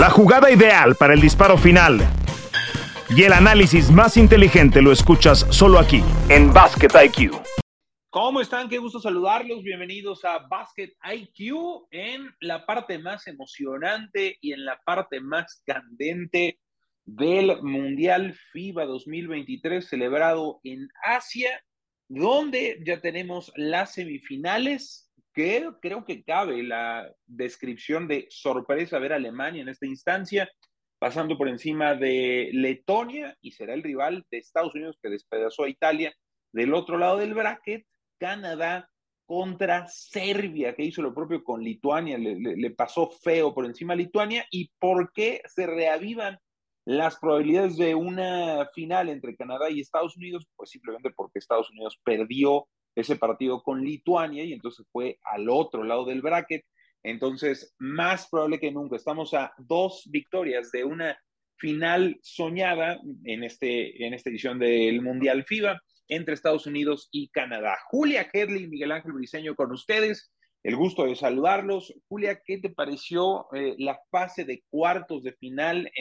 La jugada ideal para el disparo final y el análisis más inteligente lo escuchas solo aquí, en Basket IQ. ¿Cómo están? Qué gusto saludarlos. Bienvenidos a Basket IQ en la parte más emocionante y en la parte más candente del Mundial FIBA 2023 celebrado en Asia, donde ya tenemos las semifinales, que creo que cabe la descripción de sorpresa ver a Alemania en esta instancia, pasando por encima de Letonia, y será el rival de Estados Unidos que despedazó a Italia. Del otro lado del bracket, Canadá contra Serbia, que hizo lo propio con Lituania, le pasó feo por encima a Lituania. ¿Y por qué se reavivan las probabilidades de una final entre Canadá y Estados Unidos? Pues simplemente porque Estados Unidos perdió ese partido con Lituania y entonces fue al otro lado del bracket. Entonces, más probable que nunca. Estamos a 2 victorias de una final soñada en esta edición del Mundial FIBA entre Estados Unidos y Canadá. Julia Hedley y Miguel Ángel Briceño con ustedes. El gusto de saludarlos. Julia, ¿qué te pareció la fase de cuartos de final en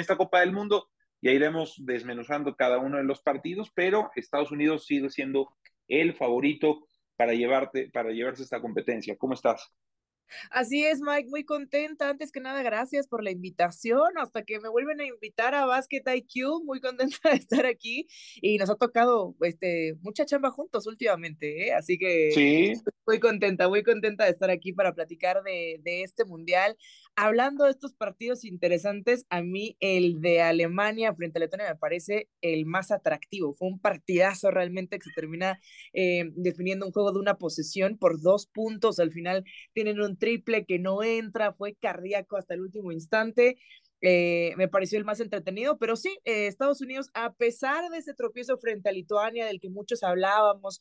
esta Copa del Mundo? Ya iremos desmenuzando cada uno de los partidos, pero Estados Unidos sigue siendo el favorito para llevarse esta competencia. ¿Cómo estás? Así es, Mike, muy contenta. Antes que nada, gracias por la invitación. Hasta que me vuelven a invitar a Basket IQ, muy contenta de estar aquí. Y nos ha tocado mucha chamba juntos últimamente, ¿eh? Así que sí, muy contenta de estar aquí para platicar de este mundial. Hablando de estos partidos interesantes, a mí el de Alemania frente a Letonia me parece el más atractivo. Fue un partidazo realmente que se termina definiendo un juego de una posesión por 2 puntos. Al final tienen un triple que no entra, fue cardíaco hasta el último instante. Me pareció el más entretenido, pero sí, Estados Unidos, a pesar de ese tropiezo frente a Lituania del que muchos hablábamos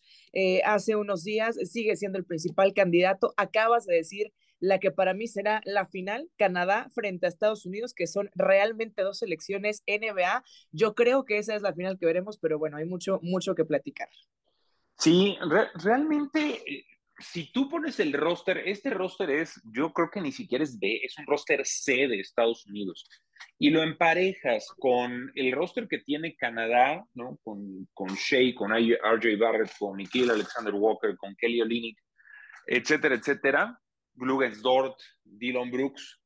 hace unos días, sigue siendo el principal candidato. Acabas de decir la que para mí será la final, Canadá frente a Estados Unidos, que son realmente 2 selecciones NBA. Yo creo que esa es la final que veremos, pero bueno, hay mucho que platicar. Sí, realmente... Si tú pones el roster, este roster es, yo creo que ni siquiera es B, es un roster C de Estados Unidos, y lo emparejas con el roster que tiene Canadá, ¿no? Con Shai, con RJ Barrett, con Nickeil Alexander-Walker, con Kelly Olynyk, etcétera, etcétera, Luguentz Dort, Dillon Brooks.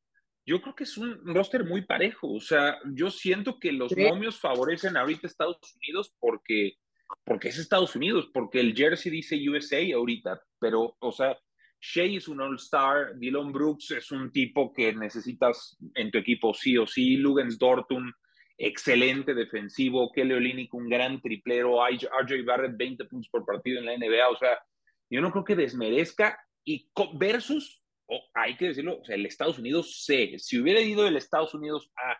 Yo creo que es un roster muy parejo. O sea, yo siento que los momios favorecen ahorita a Estados Unidos porque es Estados Unidos, porque el jersey dice USA ahorita, pero, o sea, Shai es un all-star, Dillon Brooks es un tipo que necesitas en tu equipo sí o sí, Luguentz Dort, un excelente defensivo, Kelly Olynyk, un gran triplero, RJ Barrett, 20 puntos por partido en la NBA, o sea, yo no creo que desmerezca, y versus, hay que decirlo, o sea, el Estados Unidos C, si hubiera ido el Estados Unidos A,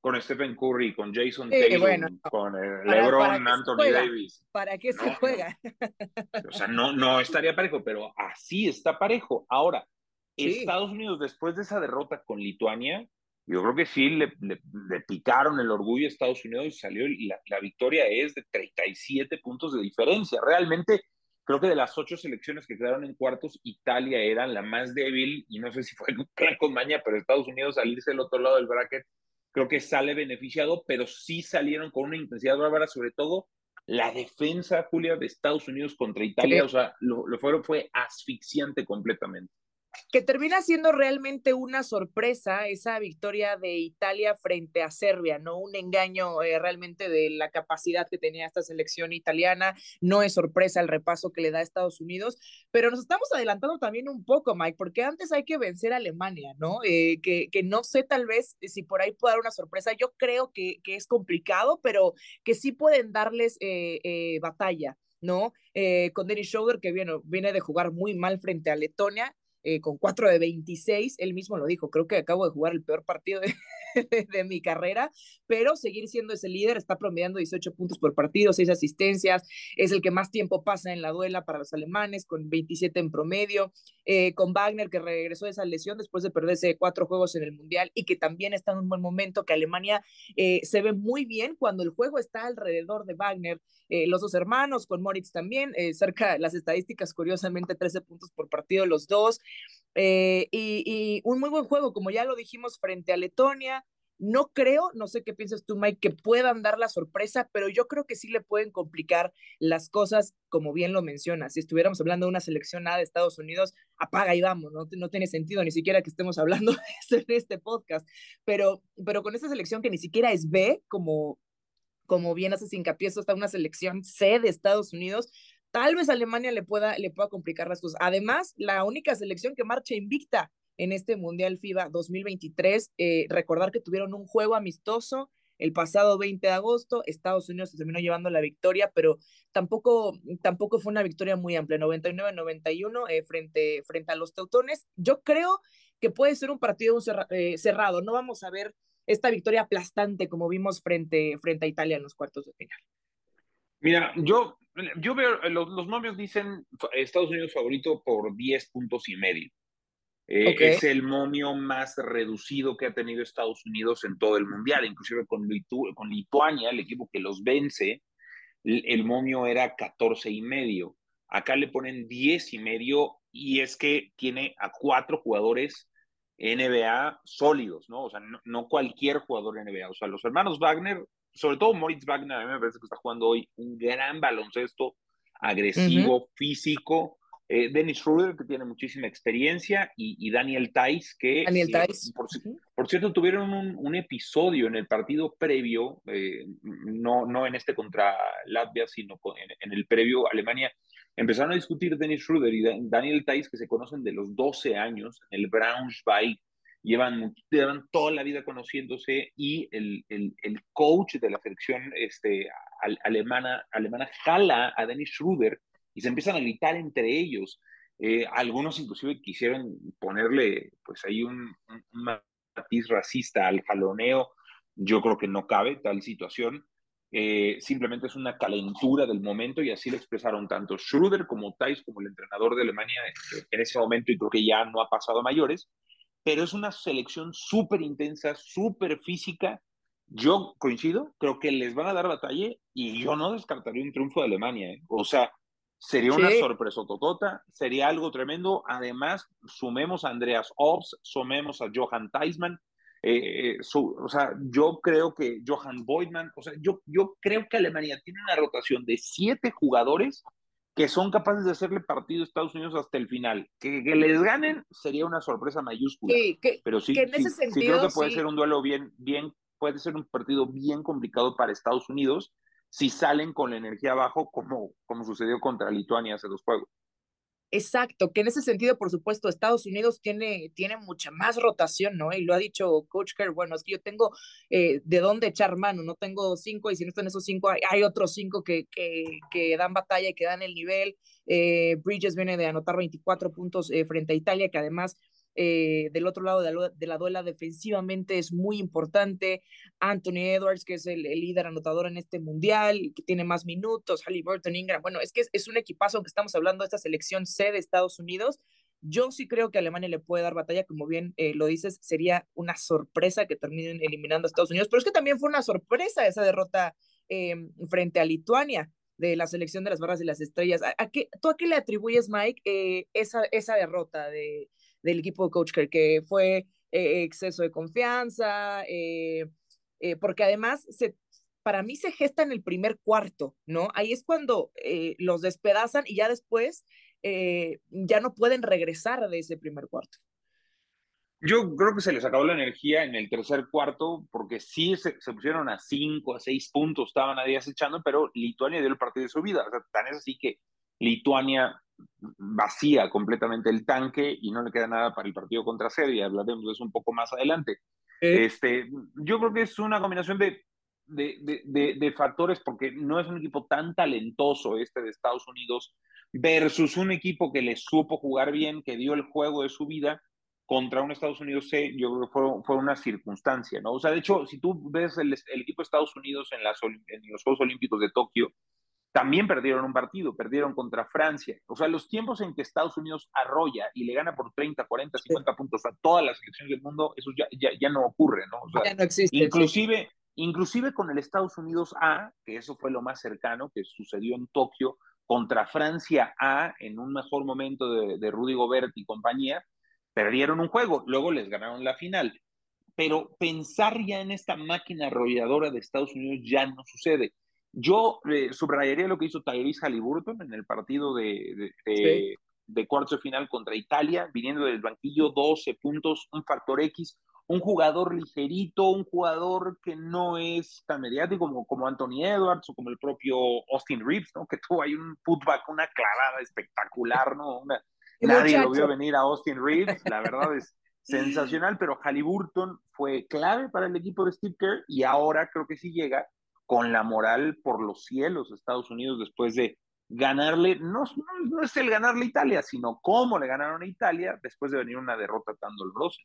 con Stephen Curry, con Jason Tatum, con LeBron, Anthony Davis. ¿Para qué se juega? O sea, no estaría parejo, pero así está parejo. Ahora, sí. Estados Unidos, después de esa derrota con Lituania, yo creo que sí le picaron el orgullo a Estados Unidos y salió la victoria es de 37 puntos de diferencia. Realmente, creo que de las 8 selecciones que quedaron en cuartos, Italia era la más débil, y no sé si fue un plan con maña, pero Estados Unidos salirse del otro lado del bracket creo que sale beneficiado, pero sí salieron con una intensidad bárbara, sobre todo la defensa, Julia, de Estados Unidos contra Italia, o sea, fue asfixiante completamente. Que termina siendo realmente una sorpresa esa victoria de Italia frente a Serbia, ¿no? Un engaño realmente de la capacidad que tenía esta selección italiana. No es sorpresa el repaso que le da a Estados Unidos, pero nos estamos adelantando también un poco, Mike, porque antes hay que vencer a Alemania, ¿no? Que no sé tal vez si por ahí puede dar una sorpresa. Yo creo que es complicado, pero que sí pueden darles batalla, ¿no? Con Dennis Schröder, que viene de jugar muy mal frente a Letonia, con 4 de 26, él mismo lo dijo, creo que acabo de jugar el peor partido de mi carrera, pero seguir siendo ese líder, está promediando 18 puntos por partido, 6 asistencias, es el que más tiempo pasa en la duela para los alemanes, con 27 en promedio, con Wagner, que regresó de esa lesión después de perderse 4 juegos en el Mundial, y que también está en un buen momento, que Alemania se ve muy bien cuando el juego está alrededor de Wagner, los 2 hermanos, con Moritz también, cerca las estadísticas, curiosamente 13 puntos por partido los dos. Y un muy buen juego, como ya lo dijimos, frente a Letonia. No creo, no sé qué piensas tú, Mike, que puedan dar la sorpresa, pero yo creo que sí le pueden complicar las cosas, como bien lo mencionas. Si estuviéramos hablando de una selección A de Estados Unidos, apaga y vamos, no tiene sentido ni siquiera que estemos hablando de eso en este podcast. Pero con esta selección que ni siquiera es B, como bien haces hincapié, hasta una selección C de Estados Unidos, tal vez Alemania le pueda complicar las cosas. Además, la única selección que marcha invicta en este Mundial FIBA 2023, recordar que tuvieron un juego amistoso el pasado 20 de agosto, Estados Unidos se terminó llevando la victoria, pero tampoco fue una victoria muy amplia, 99-91 frente a los teutones. Yo creo que puede ser un partido cerrado, no vamos a ver esta victoria aplastante como vimos frente a Italia en los cuartos de final. Mira, yo veo, los momios dicen Estados Unidos favorito por 10.5 puntos. Okay. Es el momio más reducido que ha tenido Estados Unidos en todo el Mundial, inclusive con Lituania, el equipo que los vence, el momio era 14.5. Acá le ponen 10.5 y es que tiene a 4 jugadores NBA sólidos, ¿no? O sea, no cualquier jugador NBA. O sea, los hermanos Wagner, sobre todo Moritz Wagner, a mí me parece que está jugando hoy un gran baloncesto, agresivo, físico. Dennis Schröder, que tiene muchísima experiencia, y Daniel Theis, que por cierto tuvieron un episodio en el partido previo, no en este contra Latvia, sino en el previo Alemania, empezaron a discutir Dennis Schröder y Daniel Theis, que se conocen de los 12 años, en el Braunschweig, llevan toda la vida conociéndose, y el coach de la selección alemana jala a Dennis Schröder y se empiezan a gritar entre ellos. Algunos inclusive quisieron ponerle pues ahí un matiz racista al jaloneo. Yo creo que no cabe tal situación. Simplemente es una calentura del momento y así lo expresaron tanto Schröder como Theis, como el entrenador de Alemania en ese momento, y creo que ya no ha pasado a mayores. Pero es una selección súper intensa, súper física. Yo coincido, creo que les van a dar batalla y yo no descartaría un triunfo de Alemania. O sea, sería una sorpresa totota, sería algo tremendo. Además, sumemos a Andreas Obst, sumemos a Johan Theismann, o sea, yo creo que Johan Voigtmann, o sea, yo creo que Alemania tiene una rotación de 7 jugadores que son capaces de hacerle partido a Estados Unidos hasta el final. Que les ganen sería una sorpresa mayúscula. Sí, pero sí, que en ese sentido, sí creo que puede ser un duelo bien, puede ser un partido bien complicado para Estados Unidos, si salen con la energía abajo, como sucedió contra Lituania hace 2 juegos. Exacto, que en ese sentido, por supuesto, Estados Unidos tiene mucha más rotación, ¿no? Y lo ha dicho Coach Kerr, bueno, es que yo tengo de dónde echar mano, no tengo 5, y si no están esos 5, hay otros 5 que dan batalla y que dan el nivel. Bridges viene de anotar 24 puntos frente a Italia, que además... del otro lado de la duela defensivamente es muy importante. Anthony Edwards, que es el líder anotador en este mundial, que tiene más minutos, Haliburton, Ingram, bueno, es que es un equipazo, aunque estamos hablando de esta selección C de Estados Unidos. Yo sí creo que Alemania le puede dar batalla, como bien lo dices, sería una sorpresa que terminen eliminando a Estados Unidos, pero es que también fue una sorpresa esa derrota frente a Lituania, de la selección de las barras y las estrellas. ¿Tú a qué le atribuyes, Mike, esa derrota del equipo de Coach Kerr, que fue exceso de confianza, porque además para mí se gesta en el primer cuarto, ¿no? Ahí es cuando los despedazan y ya después ya no pueden regresar de ese primer cuarto. Yo creo que se les acabó la energía en el tercer cuarto, porque sí se pusieron a 5, a 6 puntos, estaban ahí acechando, pero Lituania dio el partido de su vida. O sea, tan es así que Lituania vacía completamente el tanque y no le queda nada para el partido contra Serbia. Hablaremos de eso un poco más adelante. Yo creo que es una combinación de factores, porque no es un equipo tan talentoso este de Estados Unidos versus un equipo que le supo jugar bien, que dio el juego de su vida contra un Estados Unidos C. Yo creo que fue una circunstancia, ¿no? O sea, de hecho, si tú ves el equipo de Estados Unidos en los Juegos Olímpicos de Tokio, también perdieron un partido, perdieron contra Francia. O sea, los tiempos en que Estados Unidos arrolla y le gana por 30, 40, 50 puntos a todas las selecciones del mundo, eso ya no ocurre, ¿no? O sea, ya no existe. Inclusive con el Estados Unidos A, que eso fue lo más cercano que sucedió en Tokio, contra Francia A, en un mejor momento de Rudy Gobert y compañía, Perdieron un juego, luego les ganaron la final. Pero pensar ya en esta máquina arrolladora de Estados Unidos ya no sucede. Yo subrayaría lo que hizo Tyrese Haliburton en el partido de cuartos de final contra Italia, viniendo del banquillo, 12 puntos, un factor X, un jugador ligerito, un jugador que no es tan mediático como Anthony Edwards o como el propio Austin Reeves, ¿no? Que tuvo ahí un putback, una clavada espectacular, ¿no? Nadie lo vio venir a Austin Reeves, la verdad es sensacional, pero Haliburton fue clave para el equipo de Steve Kerr y ahora creo que sí llega con la moral por los cielos a Estados Unidos después de ganarle, no es el ganarle a Italia, sino cómo le ganaron a Italia después de venir una derrota tan dolorosa.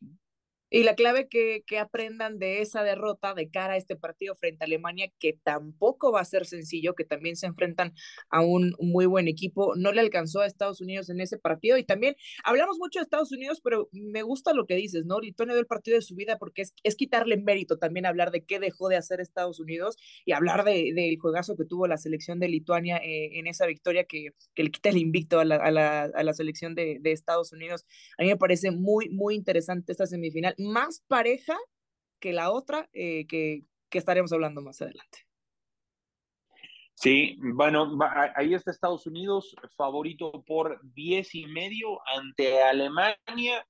Y la clave que aprendan de esa derrota de cara a este partido frente a Alemania, que tampoco va a ser sencillo, que también se enfrentan a un muy buen equipo. No le alcanzó a Estados Unidos en ese partido. Y también hablamos mucho de Estados Unidos, pero me gusta lo que dices, ¿no? Lituania dio el partido de su vida porque es quitarle mérito también hablar de qué dejó de hacer Estados Unidos y hablar del juegazo que tuvo la selección de Lituania en esa victoria que le quita el invicto a la selección de Estados Unidos. A mí me parece muy, muy interesante esta semifinal, más pareja que la otra que estaremos hablando más adelante. Sí, bueno, ahí está Estados Unidos favorito por 10.5 ante Alemania.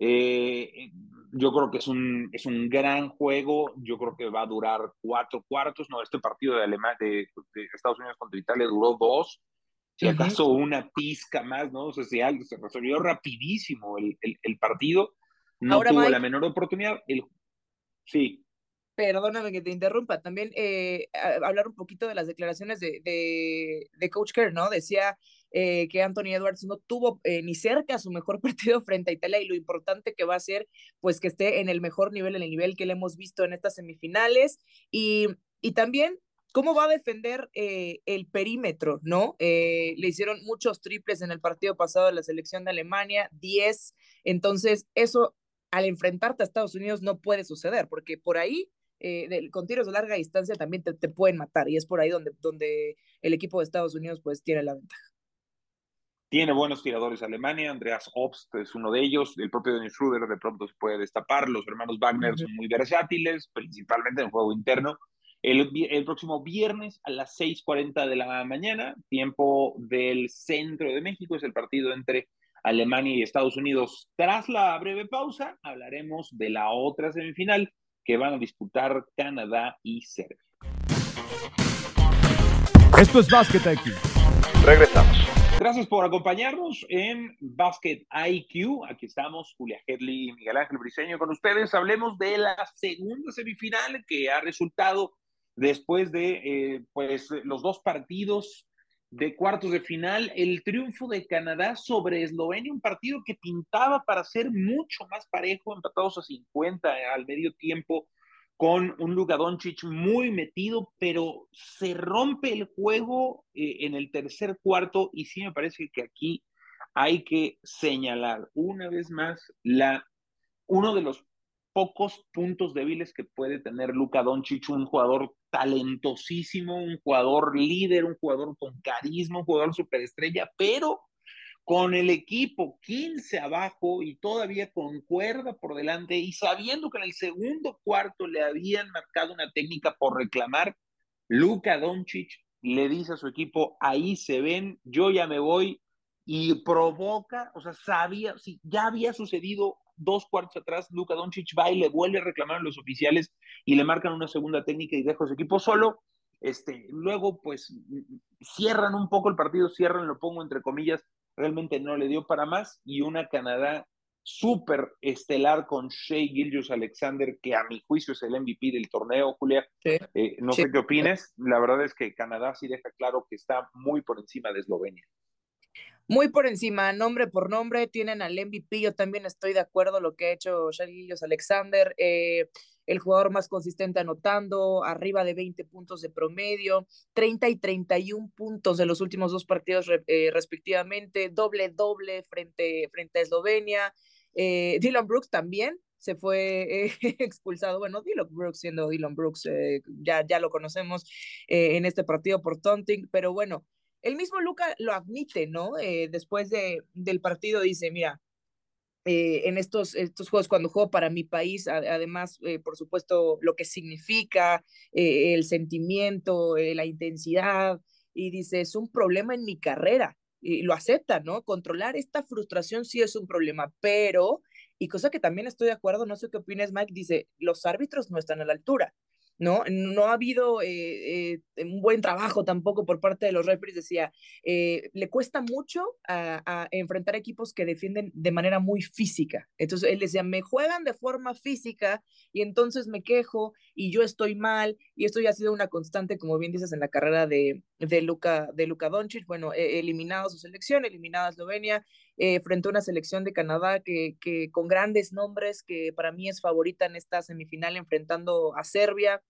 Yo creo que es un gran juego. Yo creo que va a durar 4 cuartos. No, este partido de Estados Unidos contra Italia duró 2. Si acaso una pizca más, ¿no? O sea, se resolvió rapidísimo el partido. No ahora, tuvo Mike, la menor oportunidad. Sí. Perdóname que te interrumpa. También hablar un poquito de las declaraciones de Coach Kerr, ¿no? Decía que Anthony Edwards no tuvo ni cerca su mejor partido frente a Italia y lo importante que va a ser, pues, que esté en el mejor nivel, en el nivel que le hemos visto en estas semifinales. Y también, ¿cómo va a defender el perímetro, no? Le hicieron muchos triples en el partido pasado de la selección de Alemania, 10. Entonces, eso, al enfrentarte a Estados Unidos no puede suceder, porque por ahí, con tiros de larga distancia también te pueden matar, y es por ahí donde el equipo de Estados Unidos pues tiene la ventaja. Tiene buenos tiradores Alemania, Andreas Obst es uno de ellos, el propio Dennis Schröder de pronto se puede destapar, los hermanos Wagner son muy versátiles, principalmente en juego interno. El próximo viernes a las 6:40 de la mañana, tiempo del centro de México, es el partido entre Alemania y Estados Unidos. Tras la breve pausa, hablaremos de la otra semifinal que van a disputar Canadá y Serbia. Esto es Basket IQ. Regresamos. Gracias por acompañarnos en Basket IQ. Aquí estamos, Julia Hedley y Miguel Ángel Briceño con ustedes. Hablemos de la segunda semifinal que ha resultado después de los 2 partidos de cuartos de final, el triunfo de Canadá sobre Eslovenia, un partido que pintaba para ser mucho más parejo, empatados a 50 al medio tiempo, con un Luka Doncic muy metido, pero se rompe el juego en el tercer cuarto, y sí me parece que aquí hay que señalar una vez más uno de los pocos puntos débiles que puede tener Luka Doncic, un jugador talentosísimo, un jugador líder, un jugador con carisma, un jugador superestrella, pero con el equipo 15 abajo y todavía con cuerda por delante y sabiendo que en el segundo cuarto le habían marcado una técnica por reclamar, Luka Doncic le dice a su equipo, ahí se ven, yo ya me voy, y provoca, o sea, sabía, sí, ya había sucedido 2 cuartos atrás, Luka Doncic va y le vuelve a reclamar a los oficiales y le marcan una segunda técnica y deja a su equipo solo. Luego, pues, cierran un poco el partido, lo pongo entre comillas, realmente no le dio para más, y una Canadá súper estelar con Shai Gilgeous-Alexander, que a mi juicio es el MVP del torneo, Julia. Sí. No sé qué opines, la verdad es que Canadá sí deja claro que está muy por encima de Eslovenia. Muy por encima, nombre por nombre, tienen al MVP, yo también estoy de acuerdo lo que ha hecho Shai Gilgeous-Alexander, el jugador más consistente anotando, arriba de 20 puntos de promedio, 30 y 31 puntos de los últimos 2 partidos respectivamente, doble frente a Eslovenia, Dillon Brooks también se fue expulsado, bueno, Dillon Brooks, ya lo conocemos en este partido por taunting, pero bueno, el mismo Luka lo admite, ¿no? Después del partido dice, mira, en estos juegos cuando juego para mi país, además, por supuesto, lo que significa, el sentimiento, la intensidad, y dice, es un problema en mi carrera, y lo acepta, ¿no? Controlar esta frustración sí es un problema, pero, y cosa que también estoy de acuerdo, no sé qué opinas, Mike, dice, los árbitros no están a la altura, ¿no? No ha habido un buen trabajo tampoco por parte de los referees, decía, le cuesta mucho a enfrentar equipos que defienden de manera muy física. Entonces él decía, me juegan de forma física y entonces me quejo y yo estoy mal, y esto ya ha sido una constante, como bien dices, en la carrera de Luka Doncic. Bueno, eliminado su selección, eliminada Eslovenia, frente a una selección de Canadá que con grandes nombres, que para mí es favorita en esta semifinal, enfrentando a Serbia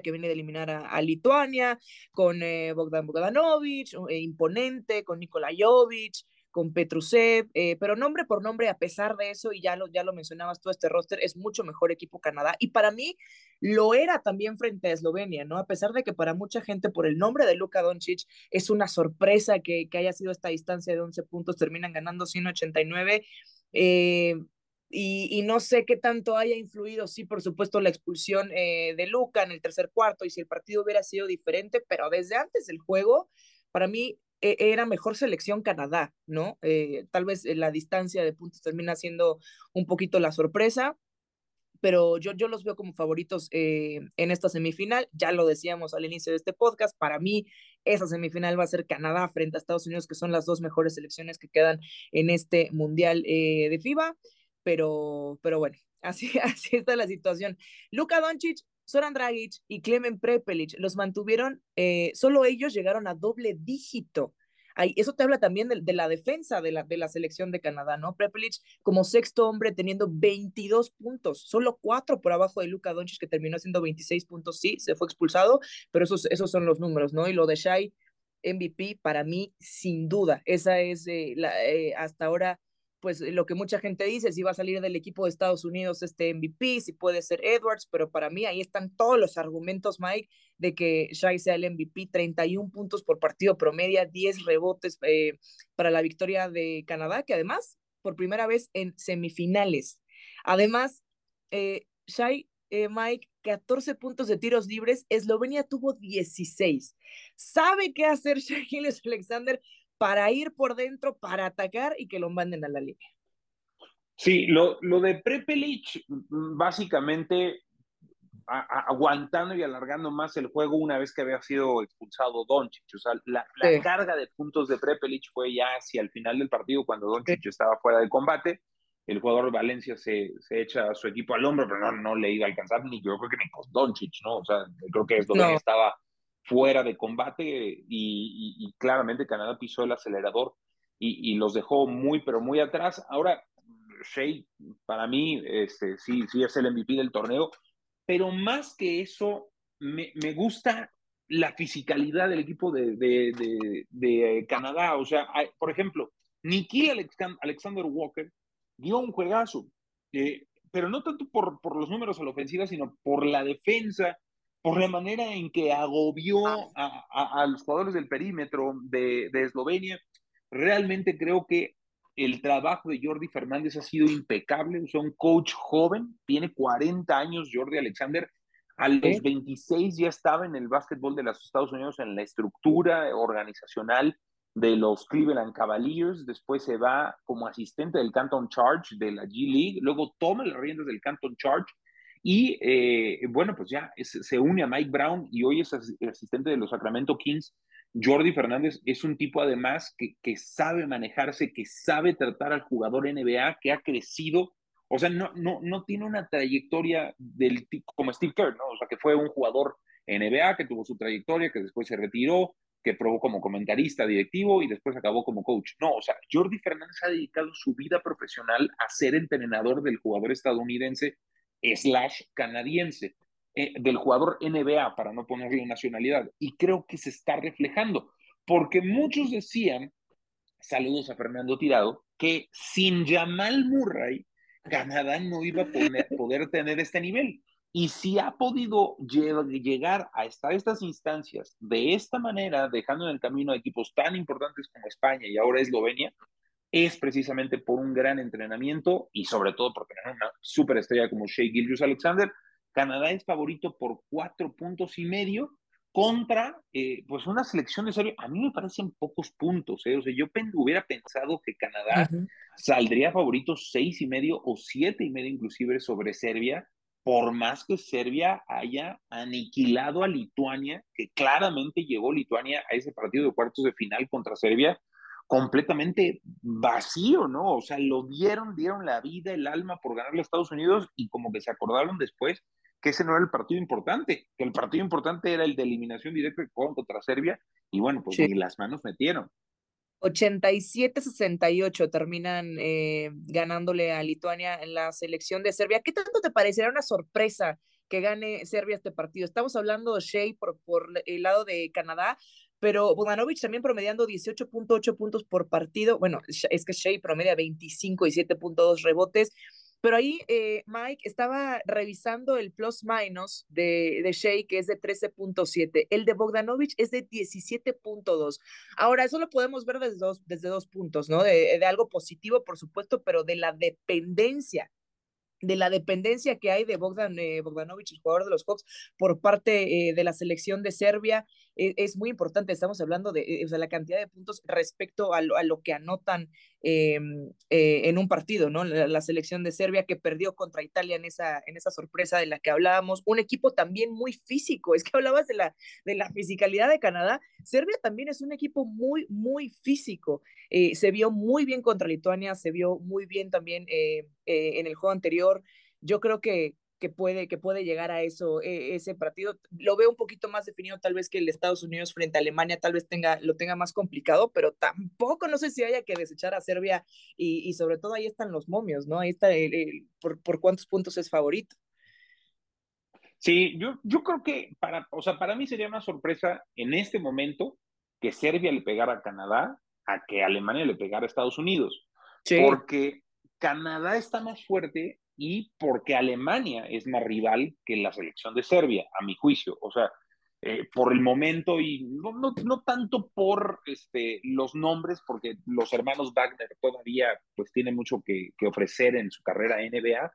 que viene de eliminar a Lituania, con Bogdan Bogdanovic, imponente, con Nickeil Alexander-Walker, con Petrusev, pero nombre por nombre, a pesar de eso, y ya lo mencionabas tú, este roster es mucho mejor equipo Canadá, y para mí lo era también frente a Eslovenia, ¿no? A pesar de que para mucha gente, por el nombre de Luka Doncic, es una sorpresa que haya sido esta distancia de 11 puntos, terminan ganando 189, y no sé qué tanto haya influido, sí, por supuesto, la expulsión de Luka en el tercer cuarto, y si el partido hubiera sido diferente, pero desde antes del juego, para mí, era mejor selección Canadá, ¿no? Tal vez la distancia de puntos termina siendo un poquito la sorpresa, pero yo los veo como favoritos en esta semifinal. Ya lo decíamos al inicio de este podcast, para mí esa semifinal va a ser Canadá frente a Estados Unidos, que son las dos mejores selecciones que quedan en este Mundial de FIBA, pero bueno, así está la situación. Luka Doncic, Zoran Dragic y Klemen Prepelič los mantuvieron, solo ellos llegaron a doble dígito. Ahí, eso te habla también de la defensa de la selección de Canadá, ¿no? Prepelič como sexto hombre teniendo 22 puntos, solo 4 por abajo de Luka Doncic, que terminó haciendo 26 puntos, sí, se fue expulsado, pero esos son los números, ¿no? Y lo de Shai, MVP, para mí, sin duda, esa es hasta ahora, pues lo que mucha gente dice, si va a salir del equipo de Estados Unidos este MVP, si puede ser Edwards, pero para mí ahí están todos los argumentos, Mike, de que Shai sea el MVP, 31 puntos por partido promedia, 10 rebotes para la victoria de Canadá, que además, por primera vez en semifinales. Además, Shai, Mike, 14 puntos de tiros libres, Eslovenia tuvo 16. ¿Sabe qué hacer Shai Gilgeous-Alexander para ir por dentro, para atacar y que lo manden a la línea? Sí, lo de Prepelič, básicamente aguantando y alargando más el juego una vez que había sido expulsado Doncic. O sea, la carga de puntos de Prepelič fue ya hacia el final del partido, cuando Doncic estaba fuera de combate. El jugador Valencia se echa a su equipo al hombro, pero no le iba a alcanzar, ni yo creo que ni con Doncic, ¿no? O sea, creo que es donde estaba fuera de combate, y claramente Canadá pisó el acelerador y los dejó muy, pero muy atrás. Ahora, Shai, para mí, sí es el MVP del torneo, pero más que eso, me gusta la fisicalidad del equipo de Canadá. O sea, por ejemplo, Nickeil Alexander-Walker dio un juegazo, pero no tanto por los números a la ofensiva, sino por la defensa, por la manera en que agobió a los jugadores del perímetro de Eslovenia. Realmente creo que el trabajo de Jordi Fernández ha sido impecable. Es un coach joven, tiene 40 años Jordi Alexander, a los 26 ya estaba en el básquetbol de los Estados Unidos, en la estructura organizacional de los Cleveland Cavaliers, después se va como asistente del Canton Charge de la G League, luego toma las riendas del Canton Charge, y bueno, pues ya se une a Mike Brown y hoy es asistente de los Sacramento Kings. Jordi Fernández es un tipo además que sabe manejarse, que sabe tratar al jugador NBA, que ha crecido. O sea, no tiene una trayectoria como Steve Kerr, ¿no? O sea, que fue un jugador NBA, que tuvo su trayectoria, que después se retiró, que probó como comentarista directivo y después acabó como coach. No, o sea, Jordi Fernández ha dedicado su vida profesional a ser entrenador del jugador estadounidense / canadiense, del jugador NBA, para no ponerle nacionalidad, y creo que se está reflejando, porque muchos decían, saludos a Fernando Tirado, que sin Jamal Murray, Canadá no iba a poder tener este nivel, y si ha podido llegar hasta estas instancias de esta manera, dejando en el camino a equipos tan importantes como España y ahora Eslovenia, es precisamente por un gran entrenamiento y sobre todo por tener una superestrella como Shai Gilgeous-Alexander. Canadá es favorito por 4.5 puntos contra pues una selección de Serbia. A mí me parecen pocos puntos, ¿eh? O sea, yo hubiera pensado que Canadá saldría favorito 6.5 o 7.5 inclusive sobre Serbia, por más que Serbia haya aniquilado a Lituania, que claramente llegó Lituania a ese partido de cuartos de final contra Serbia completamente vacío, ¿no? O sea, lo dieron la vida, el alma por ganarle a Estados Unidos y como que se acordaron después que ese no era el partido importante, que el partido importante era el de eliminación directa contra Serbia y bueno, pues sí, las manos metieron. 87-68 terminan ganándole a Lituania en la selección de Serbia. ¿Qué tanto te parecerá una sorpresa que gane Serbia este partido? Estamos hablando de Shai por el lado de Canadá, pero Bogdanovic también promediando 18.8 puntos por partido. Bueno, es que Shai promedia 25 y 7.2 rebotes. Pero ahí, Mike, estaba revisando el plus-minus de Shai, que es de 13.7. El de Bogdanovic es de 17.2. Ahora, eso lo podemos ver desde dos puntos, ¿no? De algo positivo, por supuesto, pero de la dependencia. De la dependencia que hay de Bogdanovic, el jugador de los Hawks, por parte de la selección de Serbia, es muy importante. Estamos hablando de o sea, la cantidad de puntos respecto a lo que anotan en un partido, ¿no? La selección de Serbia que perdió contra Italia en esa sorpresa de la que hablábamos, un equipo también muy físico. Es que hablabas de la fisicalidad de Canadá. Serbia también es un equipo muy, muy físico. Se vio muy bien contra Lituania, se vio muy bien también en el juego anterior. Yo creo que puede llegar a eso, ese partido. Lo veo un poquito más definido tal vez que el de Estados Unidos frente a Alemania, tal vez lo tenga más complicado, pero tampoco no sé si haya que desechar a Serbia y sobre todo ahí están los momios, ¿no? Ahí está por cuántos puntos es favorito. Sí, yo creo que para mí sería una sorpresa en este momento que Serbia le pegara a Canadá a que Alemania le pegara a Estados Unidos. Sí. Porque Canadá está más fuerte y porque Alemania es más rival que la selección de Serbia, a mi juicio. O sea, por el momento y no tanto por los nombres, porque los hermanos Wagner todavía pues tienen mucho que ofrecer en su carrera NBA,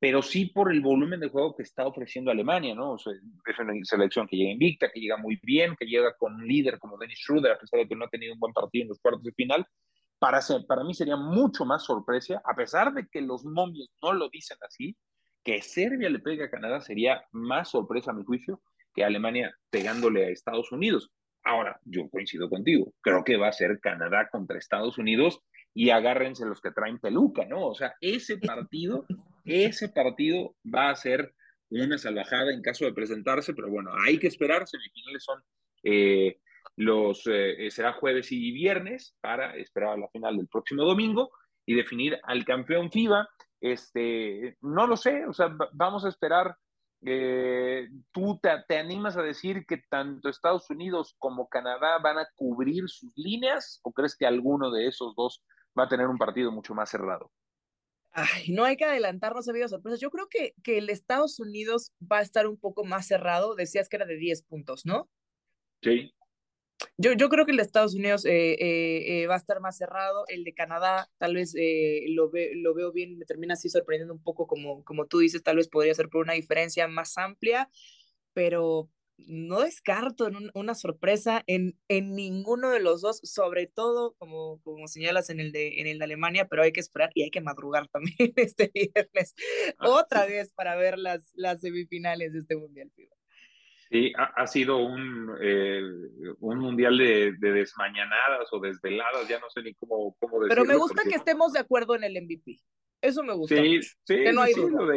pero sí por el volumen de juego que está ofreciendo Alemania, ¿no? O sea, es una selección que llega invicta, que llega muy bien, que llega con un líder como Dennis Schröder, a pesar de que no ha tenido un buen partido en los cuartos de final. Para mí sería mucho más sorpresa, a pesar de que los momios no lo dicen así, que Serbia le pegue a Canadá sería más sorpresa, a mi juicio, que Alemania pegándole a Estados Unidos. Ahora, yo coincido contigo, creo que va a ser Canadá contra Estados Unidos y agárrense los que traen peluca, ¿no? O sea, ese partido va a ser una salvajada en caso de presentarse, pero bueno, hay que esperar, semifinales son... será jueves y viernes para esperar a la final del próximo domingo y definir al campeón FIBA. No lo sé, o sea, vamos a esperar. ¿Tú te animas a decir que tanto Estados Unidos como Canadá van a cubrir sus líneas o crees que alguno de esos dos va a tener un partido mucho más cerrado? Ay, no hay que adelantarnos, ha habido sorpresas. Yo creo que el de Estados Unidos va a estar un poco más cerrado. Decías que era de 10 puntos, ¿no? Sí. Yo creo que el de Estados Unidos va a estar más cerrado. El de Canadá tal vez lo veo bien, me termina así sorprendiendo un poco, como tú dices, tal vez podría ser por una diferencia más amplia, pero no descarto una sorpresa en ninguno de los dos, sobre todo como señalas en el de Alemania, pero hay que esperar y hay que madrugar también este viernes otra vez para ver las semifinales de este Mundial FIBA. Sí, ha sido un mundial de desmañanadas o desveladas, ya no sé ni cómo decirlo. Pero me gusta porque... que estemos de acuerdo en el MVP, eso me gusta. Sí, sí, que no hay duda.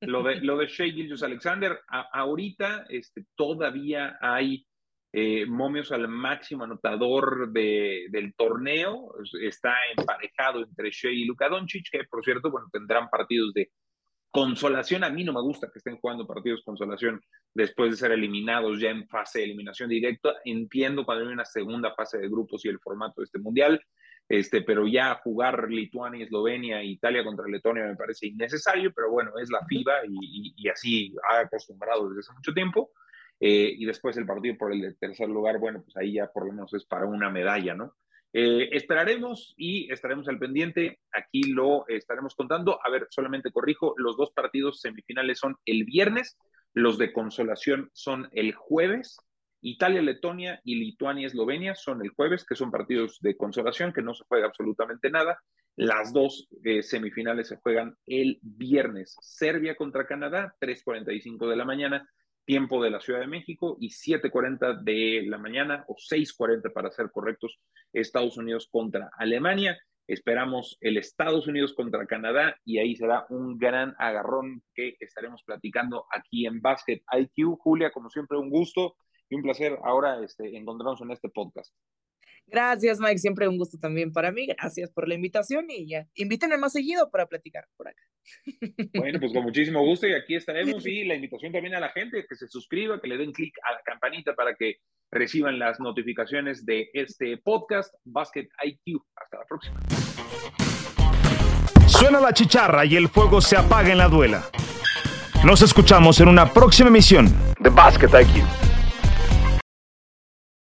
Lo de Shai Gilgeous-Alexander, ahorita todavía hay momios al máximo anotador del torneo, está emparejado entre Shai y Luka Doncic, que por cierto, bueno, tendrán partidos de consolación. A mí no me gusta que estén jugando partidos consolación después de ser eliminados ya en fase de eliminación directa. Entiendo cuando hay una segunda fase de grupos y el formato de este mundial, pero ya jugar Lituania, Eslovenia, Italia contra Letonia me parece innecesario, pero bueno, es la FIBA y así ha acostumbrado desde hace mucho tiempo. Y después el partido por el tercer lugar, bueno, pues ahí ya por lo menos es para una medalla, ¿no? Esperaremos y estaremos al pendiente. Aquí lo estaremos contando. A ver, solamente corrijo, los dos partidos semifinales son el viernes, los de consolación son el jueves. Italia, Letonia y Lituania, Eslovenia son el jueves, que son partidos de consolación, que no se juega absolutamente nada. Las dos semifinales se juegan el viernes. Serbia contra Canadá, 3:45 de la mañana, tiempo de la Ciudad de México, y 7:40 de la mañana, o 6:40 para ser correctos, Estados Unidos contra Alemania. Esperamos el Estados Unidos contra Canadá, y ahí será un gran agarrón que estaremos platicando aquí en Basket IQ. Julia, como siempre, un gusto y un placer ahora encontrarnos en este podcast. Gracias, Mike, siempre un gusto también para mí. Gracias por la invitación y ya, invítenme más seguido para platicar por acá. Bueno, pues con muchísimo gusto y aquí estaremos, y la invitación también a la gente que se suscriba, que le den clic a la campanita para que reciban las notificaciones de este podcast Basket IQ. Hasta la próxima. Suena la chicharra y el fuego se apaga en la duela. Nos escuchamos en una próxima emisión de Basket IQ.